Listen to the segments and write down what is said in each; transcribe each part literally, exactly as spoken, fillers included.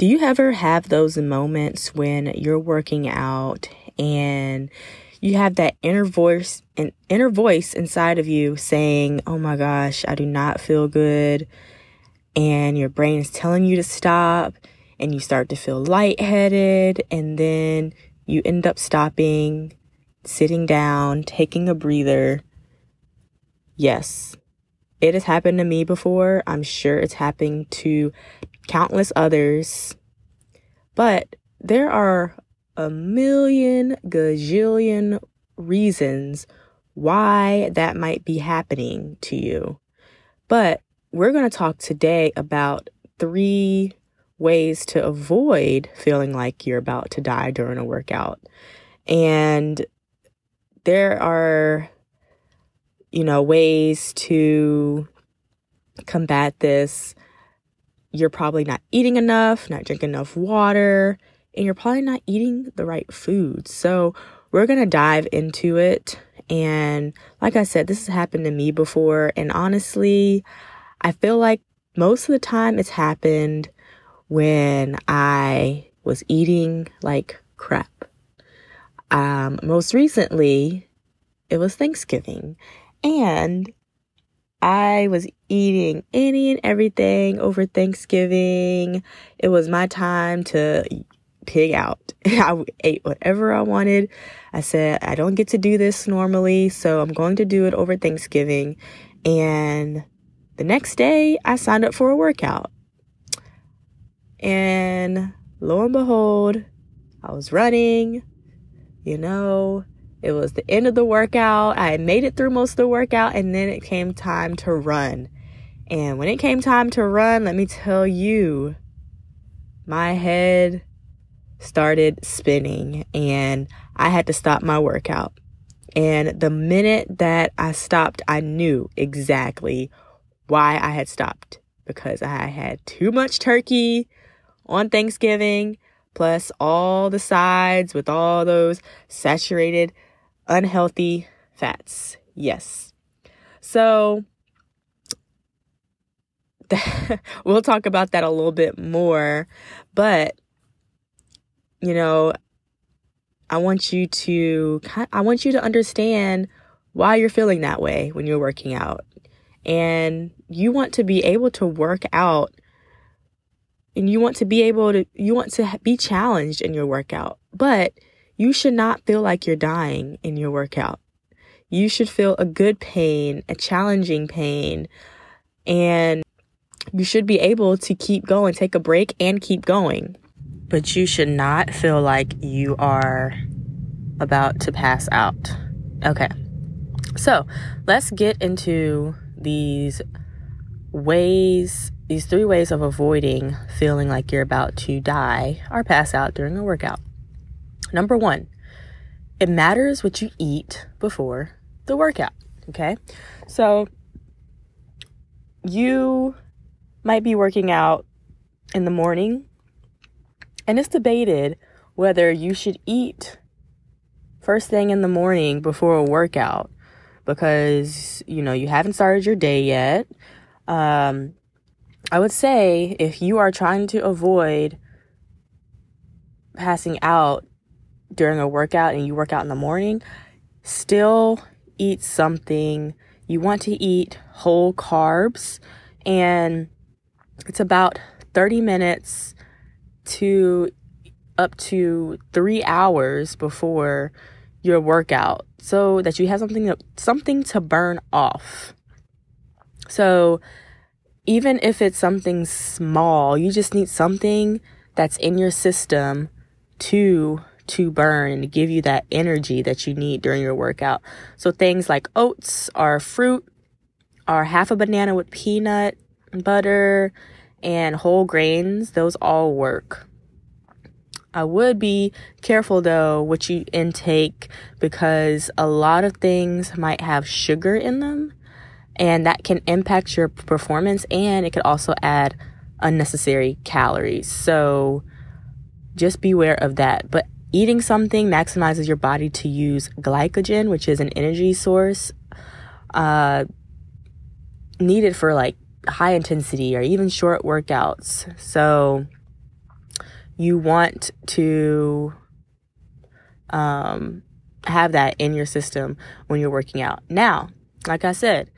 Do you ever have those moments when you're working out and you have that inner voice, an inner voice inside of you saying, oh my gosh, I do not feel good. And your brain is telling you to stop and you start to feel lightheaded. And then you end up stopping, sitting down, taking a breather. Yes, it has happened to me before. I'm sure it's happened to countless others, but there are a million gazillion reasons why that might be happening to you. But we're going to talk today about three ways to avoid feeling like you're about to die during a workout. And there are, you know, ways to combat this. You're probably not eating enough, not drinking enough water, and you're probably not eating the right food. So we're going to dive into it. And like I said, this has happened to me before. And honestly, I feel like most of the time it's happened when I was eating like crap. Um, most recently, it was Thanksgiving. And I was eating any and everything over Thanksgiving. It was my time to pig out. I ate whatever I wanted. I said, I don't get to do this normally, so I'm going to do it over Thanksgiving. And the next day, I signed up for a workout. And lo and behold, I was running, you know, it was the end of the workout. I had made it through most of the workout, and then it came time to run. And when it came time to run, let me tell you, my head started spinning and I had to stop my workout. And the minute that I stopped, I knew exactly why I had stopped, because I had too much turkey on Thanksgiving, plus all the sides with all those saturated unhealthy fats. Yes. So we'll talk about that a little bit more. But, you know, I want you to I want you to understand why you're feeling that way when you're working out. And you want to be able to work out, and you want to be able to you want to be challenged in your workout, but you should not feel like you're dying in your workout. You should feel a good pain, a challenging pain, and you should be able to keep going, take a break and keep going. But you should not feel like you are about to pass out. Okay. So let's get into these ways, these three ways of avoiding feeling like you're about to die or pass out during a workout. Number one, it matters what you eat before the workout. Okay. So you might be working out in the morning, and it's debated whether you should eat first thing in the morning before a workout, because, you know, you haven't started your day yet. Um, I would say if you are trying to avoid passing out during a workout and you work out in the morning, still eat something. You want to eat whole carbs, and it's about thirty minutes to up to three hours before your workout, so that you have something to, something to burn off. So even if it's something small, you just need something that's in your system to to burn and to give you that energy that you need during your workout. So things like oats or fruit or half a banana with peanut butter and whole grains, those all work. I would be careful, though, what you intake, because a lot of things might have sugar in them. And that can impact your performance, and it could also add unnecessary calories. So just beware of that. But eating something maximizes your body to use glycogen, which is an energy source uh, needed for like high intensity or even short workouts. So you want to um, have that in your system when you're working out. Now, like I said,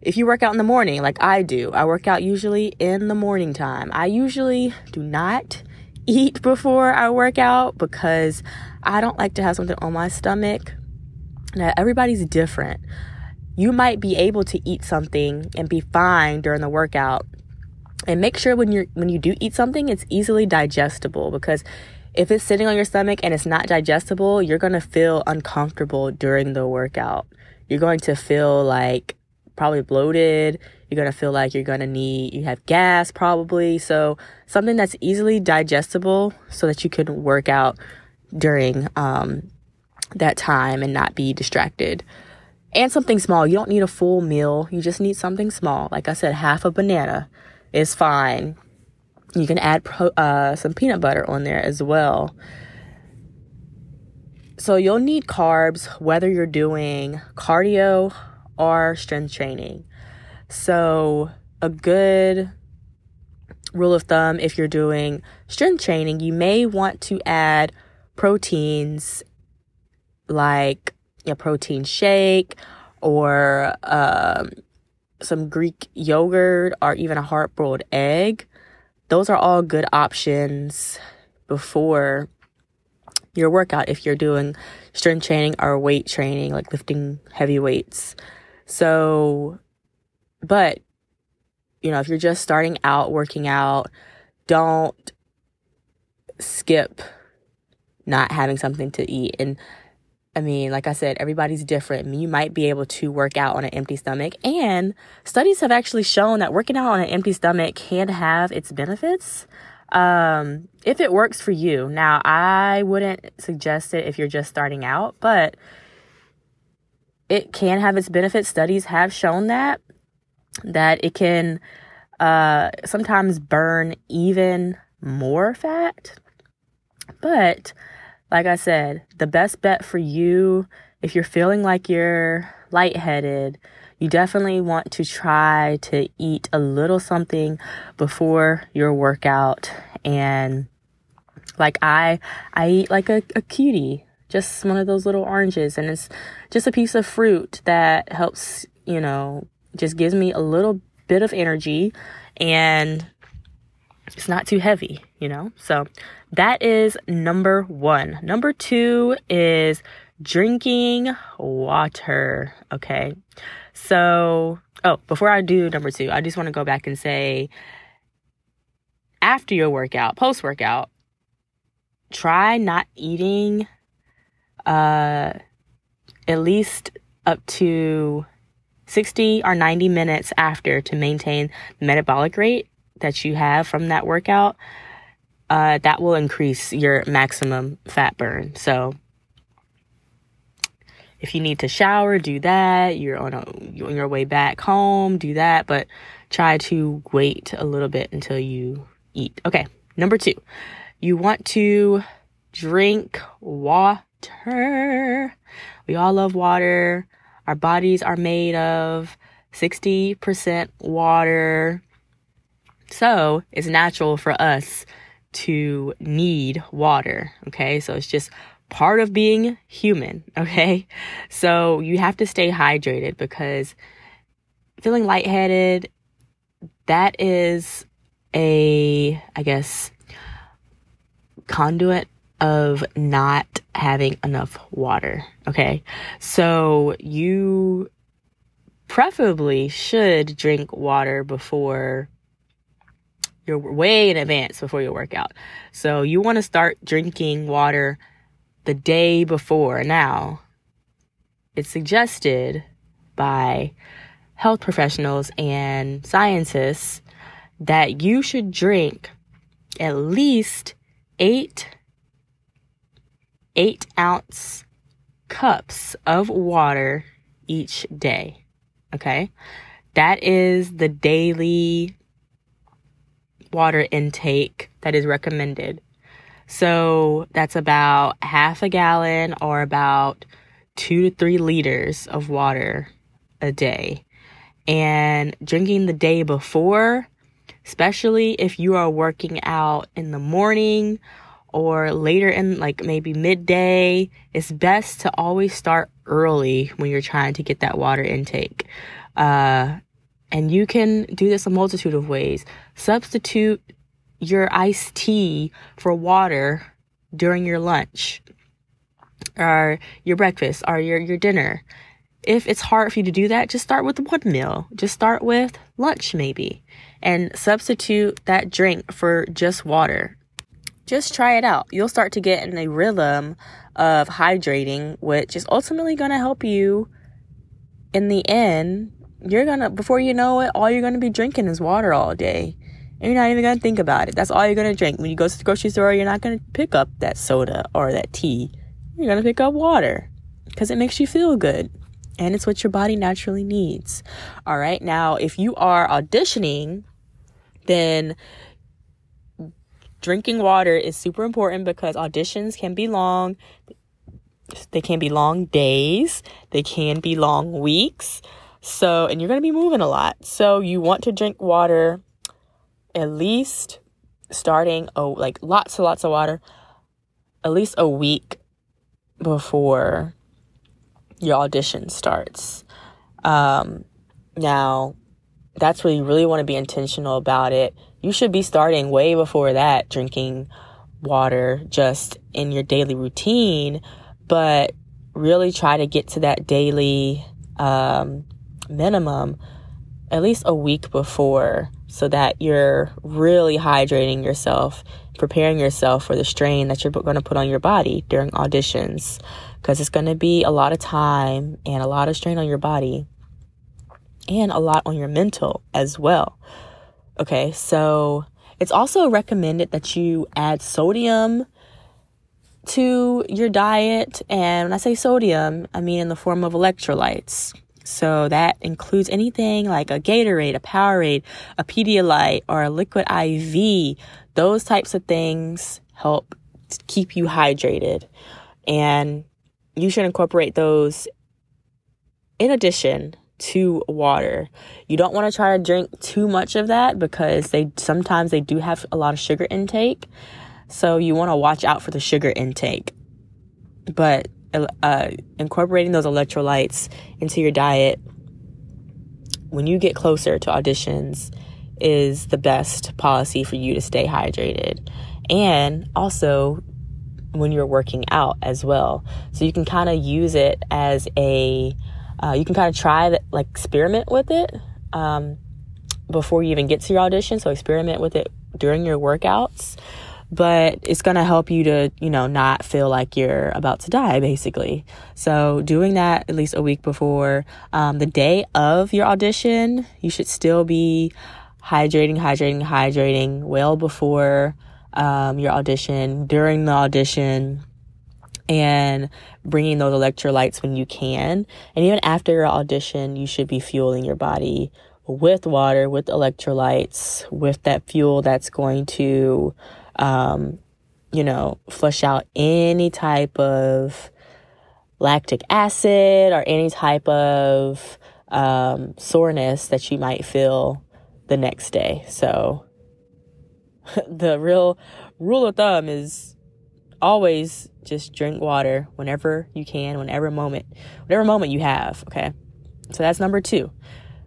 if you work out in the morning, like I do, I work out usually in the morning time. I usually do not eat before I work out because I don't like to have something on my stomach. Now, everybody's different. You might be able to eat something and be fine during the workout. And make sure when you're when you do eat something, it's easily digestible, because if it's sitting on your stomach and it's not digestible, you're going to feel uncomfortable during the workout. You're going to feel like probably bloated. You're going to feel like you're going to need, you have gas probably. So something that's easily digestible so that you can work out during um, that time and not be distracted. And something small. You don't need a full meal. You just need something small. Like I said, half a banana is fine. You can add pro, uh, some peanut butter on there as well. So you'll need carbs whether you're doing cardio or strength training. So a good rule of thumb, if you're doing strength training, you may want to add proteins like a protein shake or um, some Greek yogurt or even a hard-boiled egg. Those are all good options before your workout if you're doing strength training or weight training, like lifting heavy weights. So, but, you know, if you're just starting out working out, don't skip not having something to eat. And I mean, like I said, everybody's different. You might be able to work out on an empty stomach. And studies have actually shown that working out on an empty stomach can have its benefits um, if it works for you. Now, I wouldn't suggest it if you're just starting out, but it can have its benefits. Studies have shown that, that it can uh, sometimes burn even more fat. But like I said, the best bet for you, if you're feeling like you're lightheaded, you definitely want to try to eat a little something before your workout. And like I, I eat like a, a cutie, just one of those little oranges. And it's just a piece of fruit that helps, you know, just gives me a little bit of energy and it's not too heavy, you know? So that is number one. Number two is drinking water, okay? So, oh, before I do number two, I just want to go back and say, after your workout, post-workout, try not eating uh, at least up to sixty or ninety minutes after to maintain the metabolic rate that you have from that workout. Uh, that will increase your maximum fat burn. So if you need to shower, do that. You're on, a, you're on your way back home, do that. But try to wait a little bit until you eat. Okay, number two. You want to drink water. We all love water. Our bodies are made of sixty percent water. So it's natural for us to need water, okay? So it's just part of being human, okay? So you have to stay hydrated, because feeling lightheaded, that is a, I guess, conduit of not having enough water, okay? So you preferably should drink water before you're way in advance before your workout. So you want to start drinking water the day before. Now, it's suggested by health professionals and scientists that you should drink at least eight, eight ounce cups of water each day. Okay? That is the daily water intake that is recommended. So that's about half a gallon or about two to three liters of water a day. And drinking the day before especially if you are working out in the morning or later in, like maybe midday. It's best to always start early when you're trying to get that water intake. Uh, and you can do this a multitude of ways. Substitute your iced tea for water during your lunch or your breakfast or your, your dinner. If it's hard for you to do that, just start with one meal. Just start with lunch maybe and substitute that drink for just water. Just try it out. You'll start to get in a rhythm of hydrating, which is ultimately going to help you in the end. You're going to, before you know it, all you're going to be drinking is water all day. And you're not even going to think about it. That's all you're going to drink. When you go to the grocery store, you're not going to pick up that soda or that tea. You're going to pick up water because it makes you feel good. And it's what your body naturally needs. All right. Now, if you are auditioning, then drinking water is super important because auditions can be long. They can be long days. They can be long weeks. So, and you're going to be moving a lot. So you want to drink water at least starting, oh, like lots and lots of water, at least a week before your audition starts. Um, now, that's where you really want to be intentional about it. You should be starting way before that, drinking water just in your daily routine, but really try to get to that daily um, minimum at least a week before so that you're really hydrating yourself, preparing yourself for the strain that you're going to put on your body during auditions, because it's going to be a lot of time and a lot of strain on your body and a lot on your mental as well. Okay, so it's also recommended that you add sodium to your diet. And when I say sodium, I mean in the form of electrolytes. So that includes anything like a Gatorade, a Powerade, a Pedialyte, or a liquid I V. Those types of things help keep you hydrated. And you should incorporate those in addition to water. You don't want to try to drink too much of that because they sometimes they do have a lot of sugar intake. So you want to watch out for the sugar intake. But uh, incorporating those electrolytes into your diet when you get closer to auditions is the best policy for you to stay hydrated. And also when you're working out as well. So you can kind of use it as a Uh, you can kind of try, that, like, experiment with it um, before you even get to your audition. So experiment with it during your workouts. But it's going to help you to, you know, not feel like you're about to die, basically. So doing that at least a week before um, the day of your audition, you should still be hydrating, hydrating, hydrating well before um, your audition, during the audition, and bringing those electrolytes when you can. And even after your audition, you should be fueling your body with water, with electrolytes, with that fuel that's going to, um, you know, flush out any type of lactic acid or any type of um, soreness that you might feel the next day. So the real rule of thumb is always just drink water whenever you can, whenever moment, whatever moment you have. Okay. So that's number two.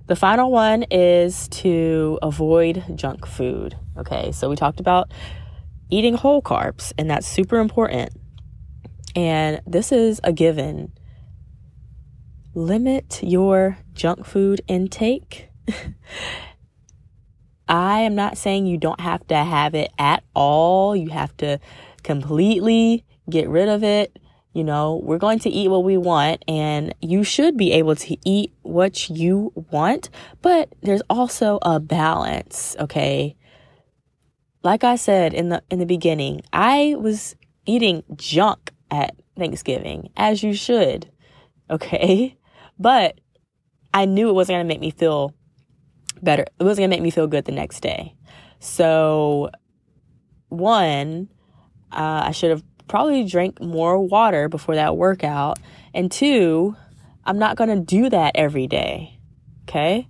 The final one is to avoid junk food. Okay. So we talked about eating whole carbs, and that's super important. And this is a given. Limit your junk food intake. I am not saying you don't have to have it at all. You have to completely get rid of it. You know, we're going to eat what we want, and you should be able to eat what you want, but there's also a balance. Okay. Like I said in the, in the beginning, I was eating junk at Thanksgiving, as you should. Okay. But I knew it wasn't going to make me feel better. It wasn't going to make me feel good the next day. So one, Uh, I should have probably drank more water before that workout. And two, I'm not going to do that every day. Okay?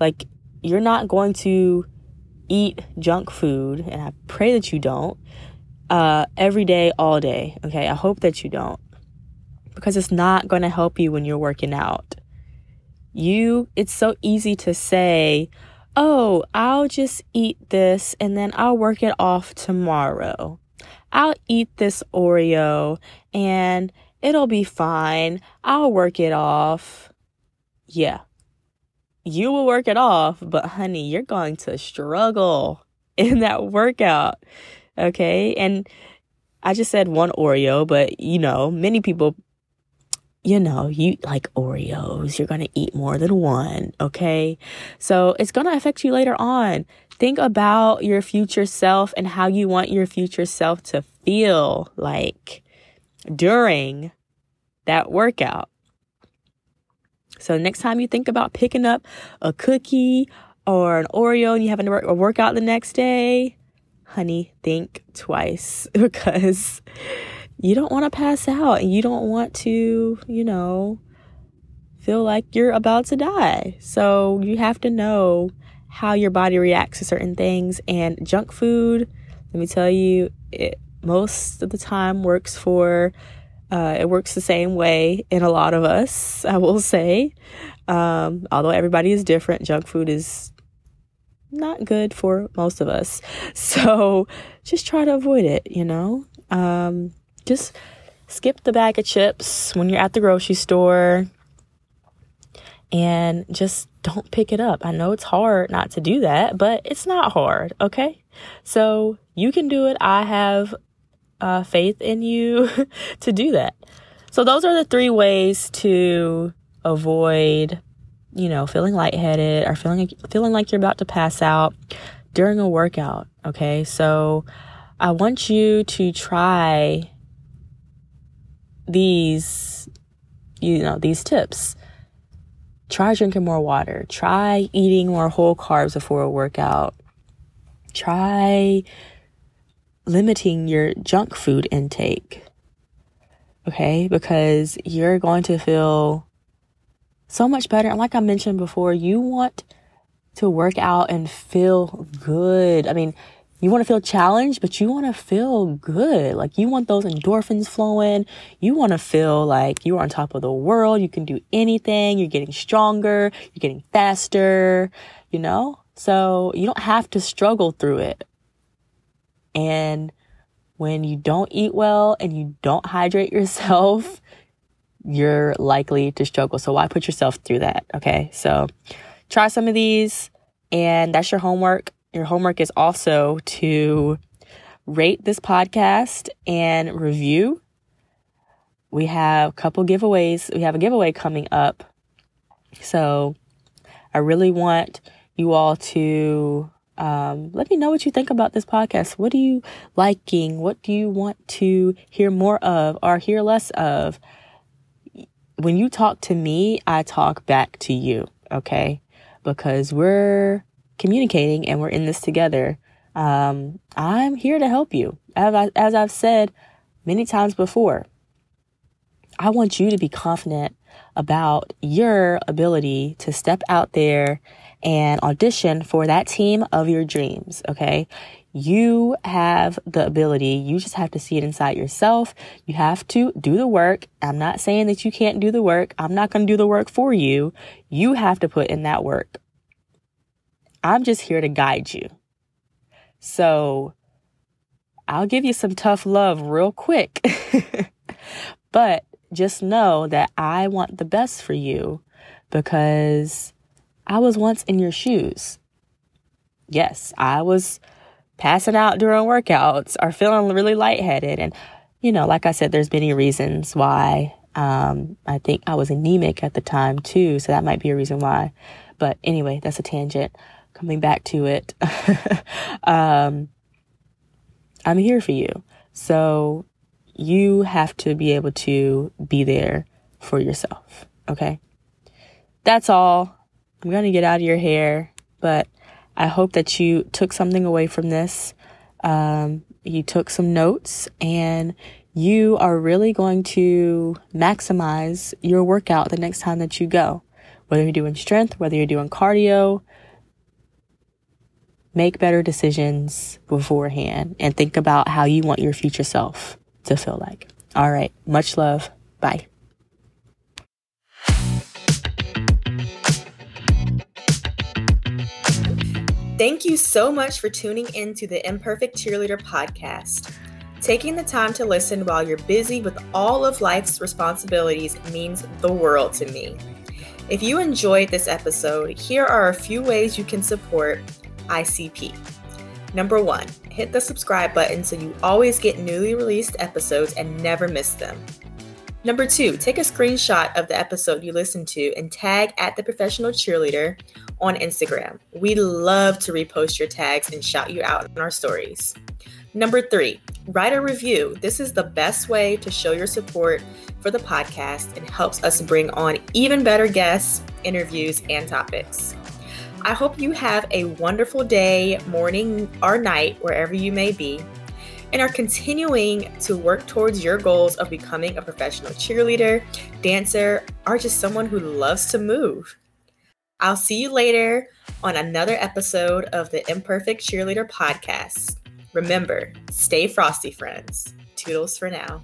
Like, you're not going to eat junk food, and I pray that you don't, uh, every day, all day, okay? I hope that you don't, because it's not going to help you when you're working out. You, it's so easy to say, oh, I'll just eat this and then I'll work it off tomorrow. I'll eat this Oreo and it'll be fine. I'll work it off. Yeah, you will work it off, but honey, you're going to struggle in that workout, okay? And I just said one Oreo, but you know, many people, you know, you like Oreos, you're going to eat more than one, okay? So it's going to affect you later on. Think about your future self and how you want your future self to feel like during that workout. So next time you think about picking up a cookie or an Oreo and you have a workout the next day, honey, think twice, because you don't want to pass out and you don't want to, you know, feel like you're about to die. So you have to know how your body reacts to certain things. And junk food, let me tell you, it most of the time works for, uh, it works the same way in a lot of us, I will say. Um, although everybody is different, junk food is not good for most of us. So just try to avoid it, you know. Um, just skip the bag of chips when you're at the grocery store. And just don't pick it up. I know it's hard not to do that, but it's not hard, okay? So you can do it. I have uh, faith in you to do that. So those are the three ways to avoid, you know, feeling lightheaded or feeling feeling like you're about to pass out during a workout, okay? So I want you to try these, you know, these tips. Try drinking more water. Try eating more whole carbs before a workout. Try limiting your junk food intake, okay? Because you're going to feel so much better. And like I mentioned before, you want to work out and feel good. I mean, you want to feel challenged, but you want to feel good. Like, you want those endorphins flowing. You want to feel like you're on top of the world. You can do anything. You're getting stronger. You're getting faster, you know? So you don't have to struggle through it. And when you don't eat well and you don't hydrate yourself, you're likely to struggle. So why put yourself through that? Okay. So try some of these, and that's your homework. Your homework is also to rate this podcast and review. We have a couple giveaways. We have a giveaway coming up. So I really want you all to um, let me know what you think about this podcast. What are you liking? What do you want to hear more of or hear less of? When you talk to me, I talk back to you, okay? Because we're communicating and we're in this together. Um, I'm here to help you. As, I, as I've said many times before, I want you to be confident about your ability to step out there and audition for that team of your dreams, okay? You have the ability. You just have to see it inside yourself. You have to do the work. I'm not saying that you can't do the work. I'm not going to do the work for you. You have to put in that work. I'm just here to guide you. So I'll give you some tough love real quick. But just know that I want the best for you, because I was once in your shoes. Yes, I was passing out during workouts or feeling really lightheaded. And, you know, like I said, there's many reasons why. Um, I think I was anemic at the time, too. So that might be a reason why. But anyway, that's a tangent. Coming back to it, um, I'm here for you. So you have to be able to be there for yourself, okay? That's all. I'm going to get out of your hair, but I hope that you took something away from this. Um, you took some notes, and you are really going to maximize your workout the next time that you go. Whether you're doing strength, whether you're doing cardio, Make better decisions beforehand and think about how you want your future self to feel like. All right. Much love. Bye. Thank you so much for tuning in to the Imperfect Cheerleader podcast. Taking the time to listen while you're busy with all of life's responsibilities means the world to me. If you enjoyed this episode, here are a few ways you can support I C P. Number one, hit the subscribe button so you always get newly released episodes and never miss them. Number two, take a screenshot of the episode you listened to and tag at The Professional Cheerleader on Instagram. We love to repost your tags and shout you out in our stories. Number three, write a review. This is the best way to show your support for the podcast and helps us bring on even better guests, interviews, and topics. I hope you have a wonderful day, morning, or night, wherever you may be, and are continuing to work towards your goals of becoming a professional cheerleader, dancer, or just someone who loves to move. I'll see you later on another episode of the Imperfect Cheerleader podcast. Remember, stay frosty, friends. Toodles for now.